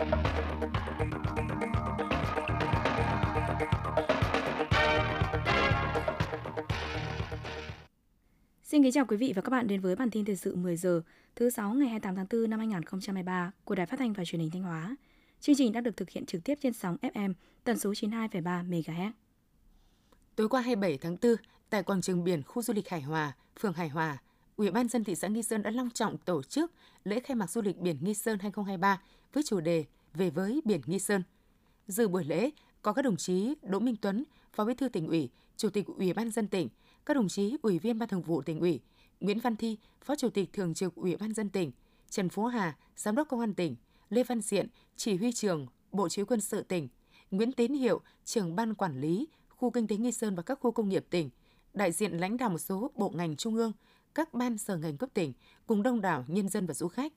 Xin kính chào quý vị và các bạn đến với bản tin thời sự 10 giờ thứ 6 ngày 28 tháng 4 năm 2023 của Đài Phát thanh và Truyền hình Thanh Hóa. Chương trình đã được thực hiện trực tiếp trên sóng FM tần số 92,3 MHz. Tối qua 27 tháng 4, tại quảng trường biển khu du lịch Hải Hòa, phường Hải Hòa, Ủy ban nhân dân thị xã Nghi Sơn đã long trọng tổ chức lễ khai mạc du lịch biển Nghi Sơn 2023 với chủ đề Về với biển Nghi Sơn. Dự buổi lễ có các đồng chí Đỗ Minh Tuấn, Phó Bí thư Tỉnh ủy, Chủ tịch Ủy ban nhân dân tỉnh, các đồng chí Ủy viên Ban Thường vụ Tỉnh ủy, Nguyễn Văn Thi, Phó Chủ tịch Thường trực Ủy ban nhân dân tỉnh, Trần Phú Hà, Giám đốc Công an tỉnh, Lê Văn Diện, Chỉ huy trưởng Bộ Chỉ huy quân sự tỉnh, Nguyễn Tiến Hiệu, trưởng Ban Quản lý Khu Kinh tế Nghi Sơn và các khu công nghiệp tỉnh, đại diện lãnh đạo một số bộ ngành trung ương, các ban sở ngành cấp tỉnh cùng đông đảo nhân dân và du khách.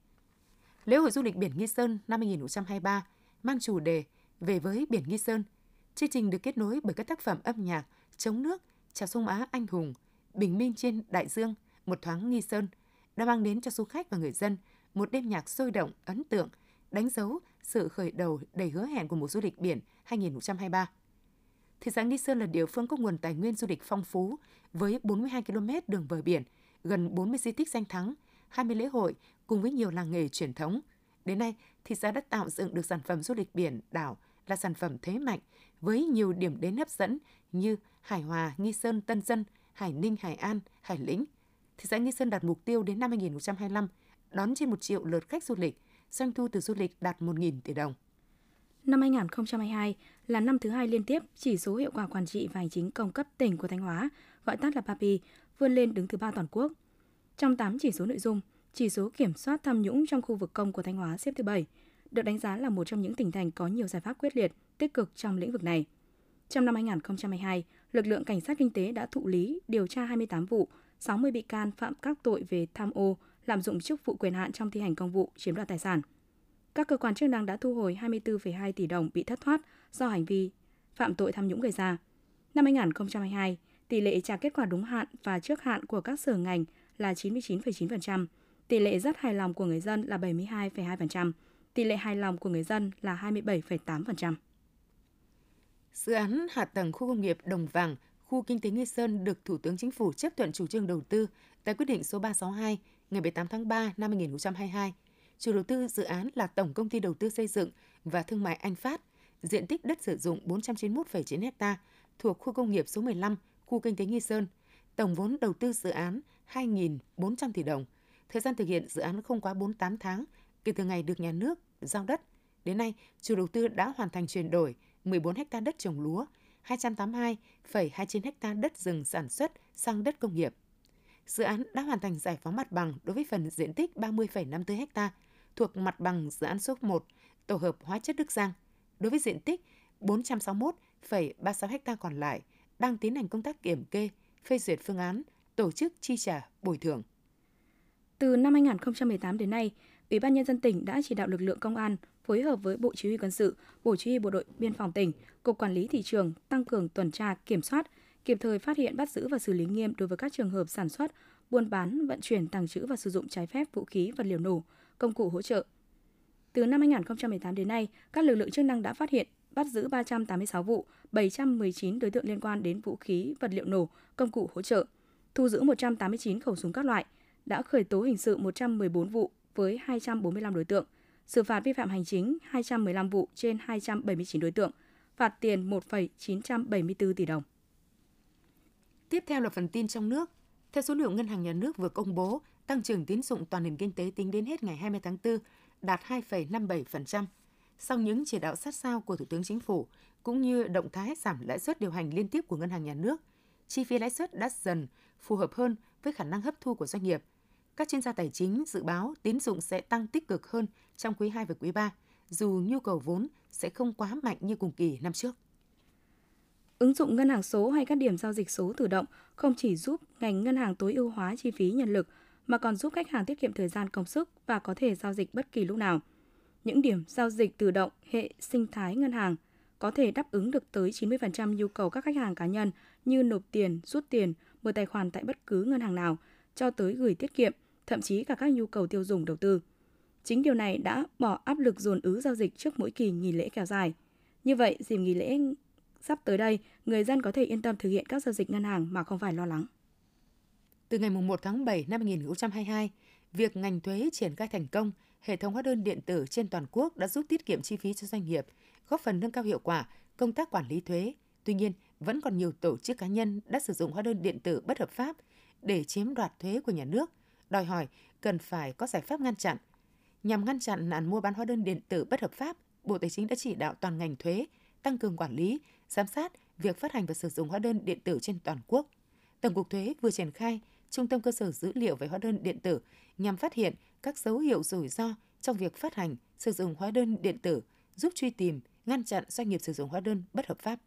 Lễ hội du lịch biển Nghi Sơn năm 2023 mang chủ đề Về với biển Nghi Sơn. Chương trình được kết nối bởi các tác phẩm âm nhạc Chống nước, Chào sông Á anh hùng, Bình minh trên đại dương, Một thoáng Nghi Sơn đã mang đến cho du khách và người dân một đêm nhạc sôi động, ấn tượng, đánh dấu sự khởi đầu đầy hứa hẹn của mùa du lịch biển 2023. Thị xã Nghi Sơn là địa phương có nguồn tài nguyên du lịch phong phú với 42 km đường bờ biển, gần 40 di tích danh thắng, 20 lễ hội cùng với nhiều làng nghề truyền thống. Đến nay, thị xã đã tạo dựng được sản phẩm du lịch biển đảo là sản phẩm thế mạnh với nhiều điểm đến hấp dẫn như Hải Hòa, Nghi Sơn, Tân Dân, Hải Ninh, Hải An, Hải Lĩnh. Thị xã Nghi Sơn đạt mục tiêu đến năm 2025 đón trên 1 triệu lượt khách du lịch, doanh thu từ du lịch đạt 1.000 tỷ đồng. Năm 2022 là năm thứ hai liên tiếp chỉ số hiệu quả quản trị và hành chính công cấp tỉnh của Thanh Hóa, gọi tắt là PAPI, vươn lên đứng thứ 3 toàn quốc. Trong 8 chỉ số nội dung, chỉ số kiểm soát tham nhũng trong khu vực công của Thanh Hóa xếp thứ 7, được đánh giá là một trong những tỉnh thành có nhiều giải pháp quyết liệt, tích cực trong lĩnh vực này. Trong năm 2022, lực lượng cảnh sát kinh tế đã thụ lý, điều tra 28 vụ, 60 bị can phạm các tội về tham ô, lạm dụng chức vụ quyền hạn trong thi hành công vụ, chiếm đoạt tài sản. Các cơ quan chức năng đã thu hồi 24,2 tỷ đồng bị thất thoát do hành vi phạm tội tham nhũng gây ra. Năm 2022, tỷ lệ trả kết quả đúng hạn và trước hạn của các sở ngành là 99,9%, tỷ lệ rất hài lòng của người dân là 72,2%, tỷ lệ hài lòng của người dân là 27,8%. Dự án hạ tầng khu công nghiệp Đồng Vàng, khu kinh tế Nghi Sơn được Thủ tướng Chính phủ chấp thuận chủ trương đầu tư tại quyết định số 362 ngày 18 tháng 3 năm 2022. Chủ đầu tư dự án là Tổng Công ty Đầu tư Xây dựng và Thương mại Anh Phát, diện tích đất sử dụng 491,9 ha, thuộc khu công nghiệp số 15, khu kinh tế Nghi Sơn. Tổng vốn đầu tư dự án 2.400 tỷ đồng. Thời gian thực hiện dự án không quá 48 tháng kể từ ngày được nhà nước giao đất. Đến nay, chủ đầu tư đã hoàn thành chuyển đổi 14 ha đất trồng lúa, 282,29 ha đất rừng sản xuất sang đất công nghiệp. Dự án đã hoàn thành giải phóng mặt bằng đối với phần diện tích 30,54 ha thuộc mặt bằng dự án số 1 tổ hợp hóa chất Đức Giang. Đối với diện tích 461,36 ha còn lại đang tiến hành công tác kiểm kê, phê duyệt phương án, tổ chức chi trả bồi thường. Từ năm 2018 đến nay, Ủy ban nhân dân tỉnh đã chỉ đạo lực lượng công an phối hợp với Bộ Chỉ huy quân sự, Bộ Chỉ huy bộ đội biên phòng tỉnh, Cục Quản lý thị trường tăng cường tuần tra kiểm soát, kịp thời phát hiện, bắt giữ và xử lý nghiêm đối với các trường hợp sản xuất, buôn bán, vận chuyển, tàng trữ và sử dụng trái phép vũ khí, vật liệu nổ, công cụ hỗ trợ. Từ năm 2018 đến nay, các lực lượng chức năng đã phát hiện, bắt giữ 386 vụ, 719 đối tượng liên quan đến vũ khí, vật liệu nổ, công cụ hỗ trợ, thu giữ 189 khẩu súng các loại, đã khởi tố hình sự 114 vụ với 245 đối tượng, xử phạt vi phạm hành chính 215 vụ trên 279 đối tượng, phạt tiền 1,974 tỷ đồng. Tiếp theo là phần tin trong nước. Theo số liệu Ngân hàng Nhà nước vừa công bố, tăng trưởng tín dụng toàn nền kinh tế tính đến hết ngày 20 tháng 4 đạt 2,57%. Sau những chỉ đạo sát sao của Thủ tướng Chính phủ, cũng như động thái giảm lãi suất điều hành liên tiếp của Ngân hàng Nhà nước, chi phí lãi suất đã dần phù hợp hơn với khả năng hấp thu của doanh nghiệp. Các chuyên gia tài chính dự báo tín dụng sẽ tăng tích cực hơn trong quý 2 và quý 3, dù nhu cầu vốn sẽ không quá mạnh như cùng kỳ năm trước. Ứng dụng ngân hàng số hay các điểm giao dịch số tự động không chỉ giúp ngành ngân hàng tối ưu hóa chi phí nhân lực, mà còn giúp khách hàng tiết kiệm thời gian công sức và có thể giao dịch bất kỳ lúc nào. Những điểm giao dịch tự động hệ sinh thái ngân hàng có thể đáp ứng được tới 90% nhu cầu các khách hàng cá nhân như nộp tiền, rút tiền, mở tài khoản tại bất cứ ngân hàng nào, cho tới gửi tiết kiệm, thậm chí cả các nhu cầu tiêu dùng đầu tư. Chính điều này đã bỏ áp lực dồn ứ giao dịch trước mỗi kỳ nghỉ lễ kéo dài. Như vậy, dịp nghỉ lễ sắp tới đây, người dân có thể yên tâm thực hiện các giao dịch ngân hàng mà không phải lo lắng. Từ ngày 1 tháng 7 năm 2022, việc ngành thuế triển khai thành công hệ thống hóa đơn điện tử trên toàn quốc đã giúp tiết kiệm chi phí cho doanh nghiệp, góp phần nâng cao hiệu quả công tác quản lý thuế. Tuy nhiên, vẫn còn nhiều tổ chức cá nhân đã sử dụng hóa đơn điện tử bất hợp pháp để chiếm đoạt thuế của nhà nước, đòi hỏi cần phải có giải pháp ngăn chặn. Nhằm ngăn chặn nạn mua bán hóa đơn điện tử bất hợp pháp, Bộ Tài chính đã chỉ đạo toàn ngành thuế tăng cường quản lý, giám sát việc phát hành và sử dụng hóa đơn điện tử trên toàn quốc. Tổng cục Thuế vừa triển khai Trung tâm cơ sở dữ liệu về hóa đơn điện tử nhằm phát hiện các dấu hiệu rủi ro trong việc phát hành, sử dụng hóa đơn điện tử, giúp truy tìm, ngăn chặn doanh nghiệp sử dụng hóa đơn bất hợp pháp.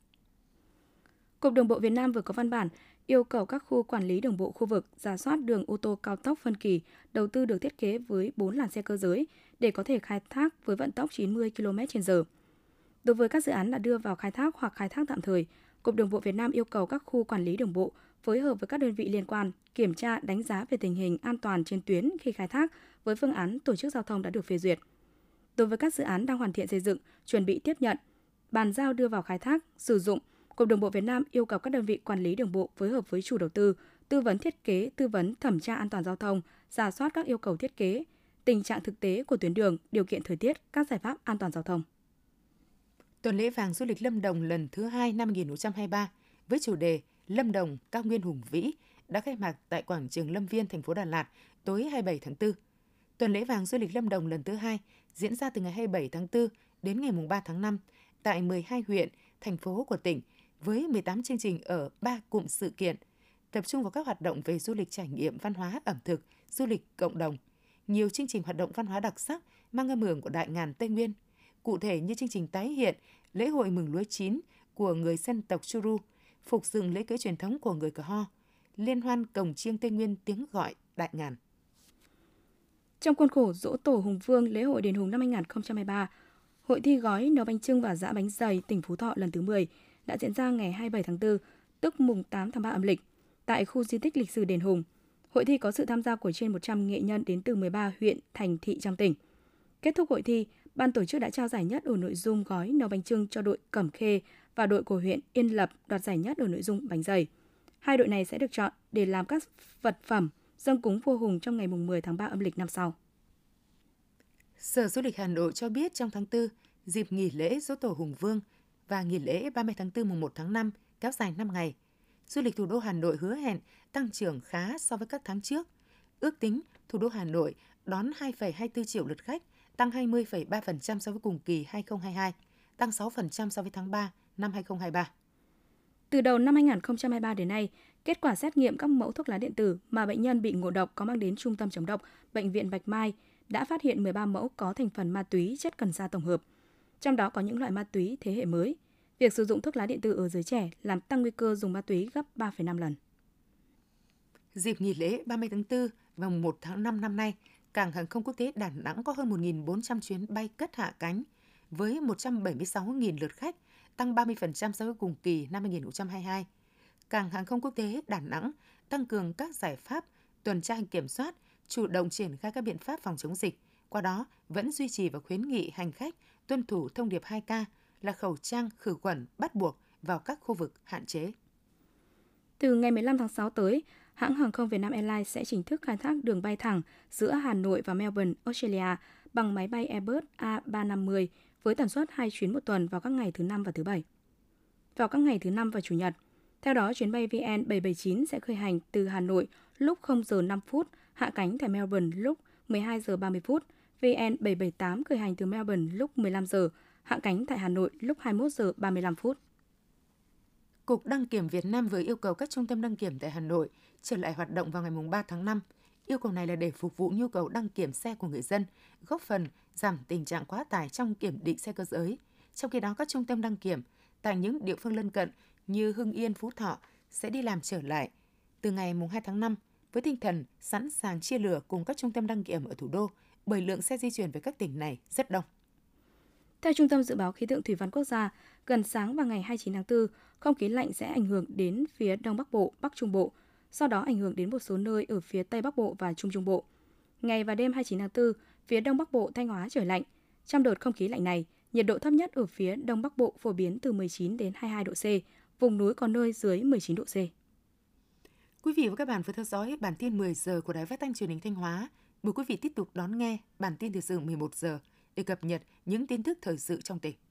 Cục Đường bộ Việt Nam vừa có văn bản yêu cầu các khu quản lý đường bộ khu vực rà soát đường ô tô cao tốc phân kỳ, đầu tư được thiết kế với 4 làn xe cơ giới để có thể khai thác với vận tốc 90 km/h. Đối với các dự án đã đưa vào khai thác hoặc khai thác tạm thời, Cục Đường bộ Việt Nam yêu cầu các khu quản lý đường bộ phối hợp với các đơn vị liên quan kiểm tra, đánh giá về tình hình an toàn trên tuyến khi khai thác với phương án tổ chức giao thông đã được phê duyệt. Đối với các dự án đang hoàn thiện xây dựng, chuẩn bị tiếp nhận, bàn giao đưa vào khai thác, sử dụng, Cục Đường bộ Việt Nam yêu cầu các đơn vị quản lý đường bộ phối hợp với chủ đầu tư, tư vấn thiết kế, tư vấn thẩm tra an toàn giao thông, rà soát các yêu cầu thiết kế, tình trạng thực tế của tuyến đường, điều kiện thời tiết, các giải pháp an toàn giao thông. Tuần lễ vàng du lịch Lâm Đồng lần thứ 2 năm 2023 với chủ đề Lâm Đồng cao nguyên hùng vĩ đã khai mạc tại quảng trường Lâm Viên, thành phố Đà Lạt tối 27 tháng 4. Tuần lễ vàng du lịch Lâm Đồng lần thứ 2 diễn ra từ ngày 27 tháng 4 đến ngày 3 tháng 5 tại 12 huyện, thành phố của tỉnh với 18 chương trình ở 3 cụm sự kiện, tập trung vào các hoạt động về du lịch trải nghiệm văn hóa ẩm thực, du lịch cộng đồng. Nhiều chương trình hoạt động văn hóa đặc sắc mang âm hưởng của đại ngàn Tây Nguyên, cụ thể như chương trình tái hiện lễ hội mừng lúa chín của người dân tộc Churu, phục dựng lễ cưới truyền thống của người Cờ Ho, liên hoan cồng chiêng Tây Nguyên tiếng gọi đại ngàn. Trong khuôn khổ Dỗ Tổ Hùng Vương lễ hội đền Hùng năm 2023, hội thi gói nấu bánh chưng và giã bánh dày tỉnh Phú Thọ lần thứ 10 đã diễn ra ngày 27 tháng 4, tức mùng 8 tháng 3 âm lịch, tại khu di tích lịch sử đền Hùng. Hội thi có sự tham gia của trên 100 nghệ nhân đến từ 13 huyện, thành, thị trong tỉnh. Kết thúc hội thi, ban tổ chức đã trao giải nhất ở nội dung gói nấu bánh chưng cho đội Cẩm Khê và đội của huyện Yên Lập đoạt giải nhất ở nội dung bánh dày. Hai đội này sẽ được chọn để làm các vật phẩm dâng cúng vua Hùng trong ngày mùng 10 tháng 3 âm lịch năm sau. Sở Du lịch Hà Nội cho biết trong tháng 4, dịp nghỉ lễ Dỗ Tổ Hùng Vương và nghỉ lễ 30 tháng 4 mùng 1 tháng 5 kéo dài 5 ngày. Du lịch thủ đô Hà Nội hứa hẹn tăng trưởng khá so với các tháng trước. Ước tính thủ đô Hà Nội đón 2,24 triệu lượt khách, tăng 20,3% so với cùng kỳ 2022, tăng 6% so với tháng 3 năm 2023. Từ đầu năm 2023 đến nay, kết quả xét nghiệm các mẫu thuốc lá điện tử mà bệnh nhân bị ngộ độc có mang đến Trung tâm Chống độc Bệnh viện Bạch Mai đã phát hiện 13 mẫu có thành phần ma túy chất cần sa tổng hợp. Trong đó có những loại ma túy thế hệ mới. Việc sử dụng thuốc lá điện tử ở giới trẻ làm tăng nguy cơ dùng ma túy gấp 3,5 lần. Dịp nghỉ lễ 30 tháng 4 và 1 tháng 5 năm nay, Cảng hàng không quốc tế Đà Nẵng có hơn 1.400 chuyến bay cất hạ cánh với 176.000 lượt khách, tăng 30% so với cùng kỳ năm 2022. Cảng hàng không quốc tế Đà Nẵng tăng cường các giải pháp tuần tra kiểm soát, chủ động triển khai các biện pháp phòng chống dịch, qua đó vẫn duy trì và khuyến nghị hành khách tuân thủ thông điệp 2K là khẩu trang, khử khuẩn bắt buộc vào các khu vực hạn chế. Từ ngày 15 tháng 6 tới, hãng hàng không Vietnam Airlines sẽ chính thức khai thác đường bay thẳng giữa Hà Nội và Melbourne, Australia bằng máy bay Airbus A350 với tần suất 2 chuyến một tuần vào các ngày thứ Năm và thứ Bảy. Vào các ngày thứ Năm và Chủ nhật, theo đó chuyến bay VN779 sẽ khởi hành từ Hà Nội lúc 0:05, hạ cánh tại Melbourne lúc 12:30, VN778 khởi hành từ Melbourne lúc 15:00, hạ cánh tại Hà Nội lúc 21:35. Cục Đăng kiểm Việt Nam vừa yêu cầu các trung tâm đăng kiểm tại Hà Nội trở lại hoạt động vào ngày 3 tháng 5. Yêu cầu này là để phục vụ nhu cầu đăng kiểm xe của người dân, góp phần giảm tình trạng quá tải trong kiểm định xe cơ giới. Trong khi đó, các trung tâm đăng kiểm tại những địa phương lân cận như Hưng Yên, Phú Thọ sẽ đi làm trở lại từ ngày 2 tháng 5 với tinh thần sẵn sàng chia lửa cùng các trung tâm đăng kiểm ở thủ đô bởi lượng xe di chuyển về các tỉnh này rất đông. Theo Trung tâm Dự báo Khí tượng Thủy văn Quốc gia, gần sáng và ngày 29 tháng 4, không khí lạnh sẽ ảnh hưởng đến phía Đông Bắc Bộ, Bắc Trung Bộ, sau đó ảnh hưởng đến một số nơi ở phía Tây Bắc Bộ và Trung Trung Bộ. Ngày và đêm 29 tháng 4, phía Đông Bắc Bộ, Thanh Hóa trời lạnh. Trong đợt không khí lạnh này, nhiệt độ thấp nhất ở phía Đông Bắc Bộ phổ biến từ 19 đến 22 độ C, vùng núi có nơi dưới 19 độ C. Quý vị và các bạn vừa theo dõi bản tin 10 giờ của Đài Phát thanh Truyền hình Thanh Hóa. Mời quý vị tiếp tục đón nghe bản tin thời sự 11 giờ để cập nhật những tin tức thời sự trong tỉnh.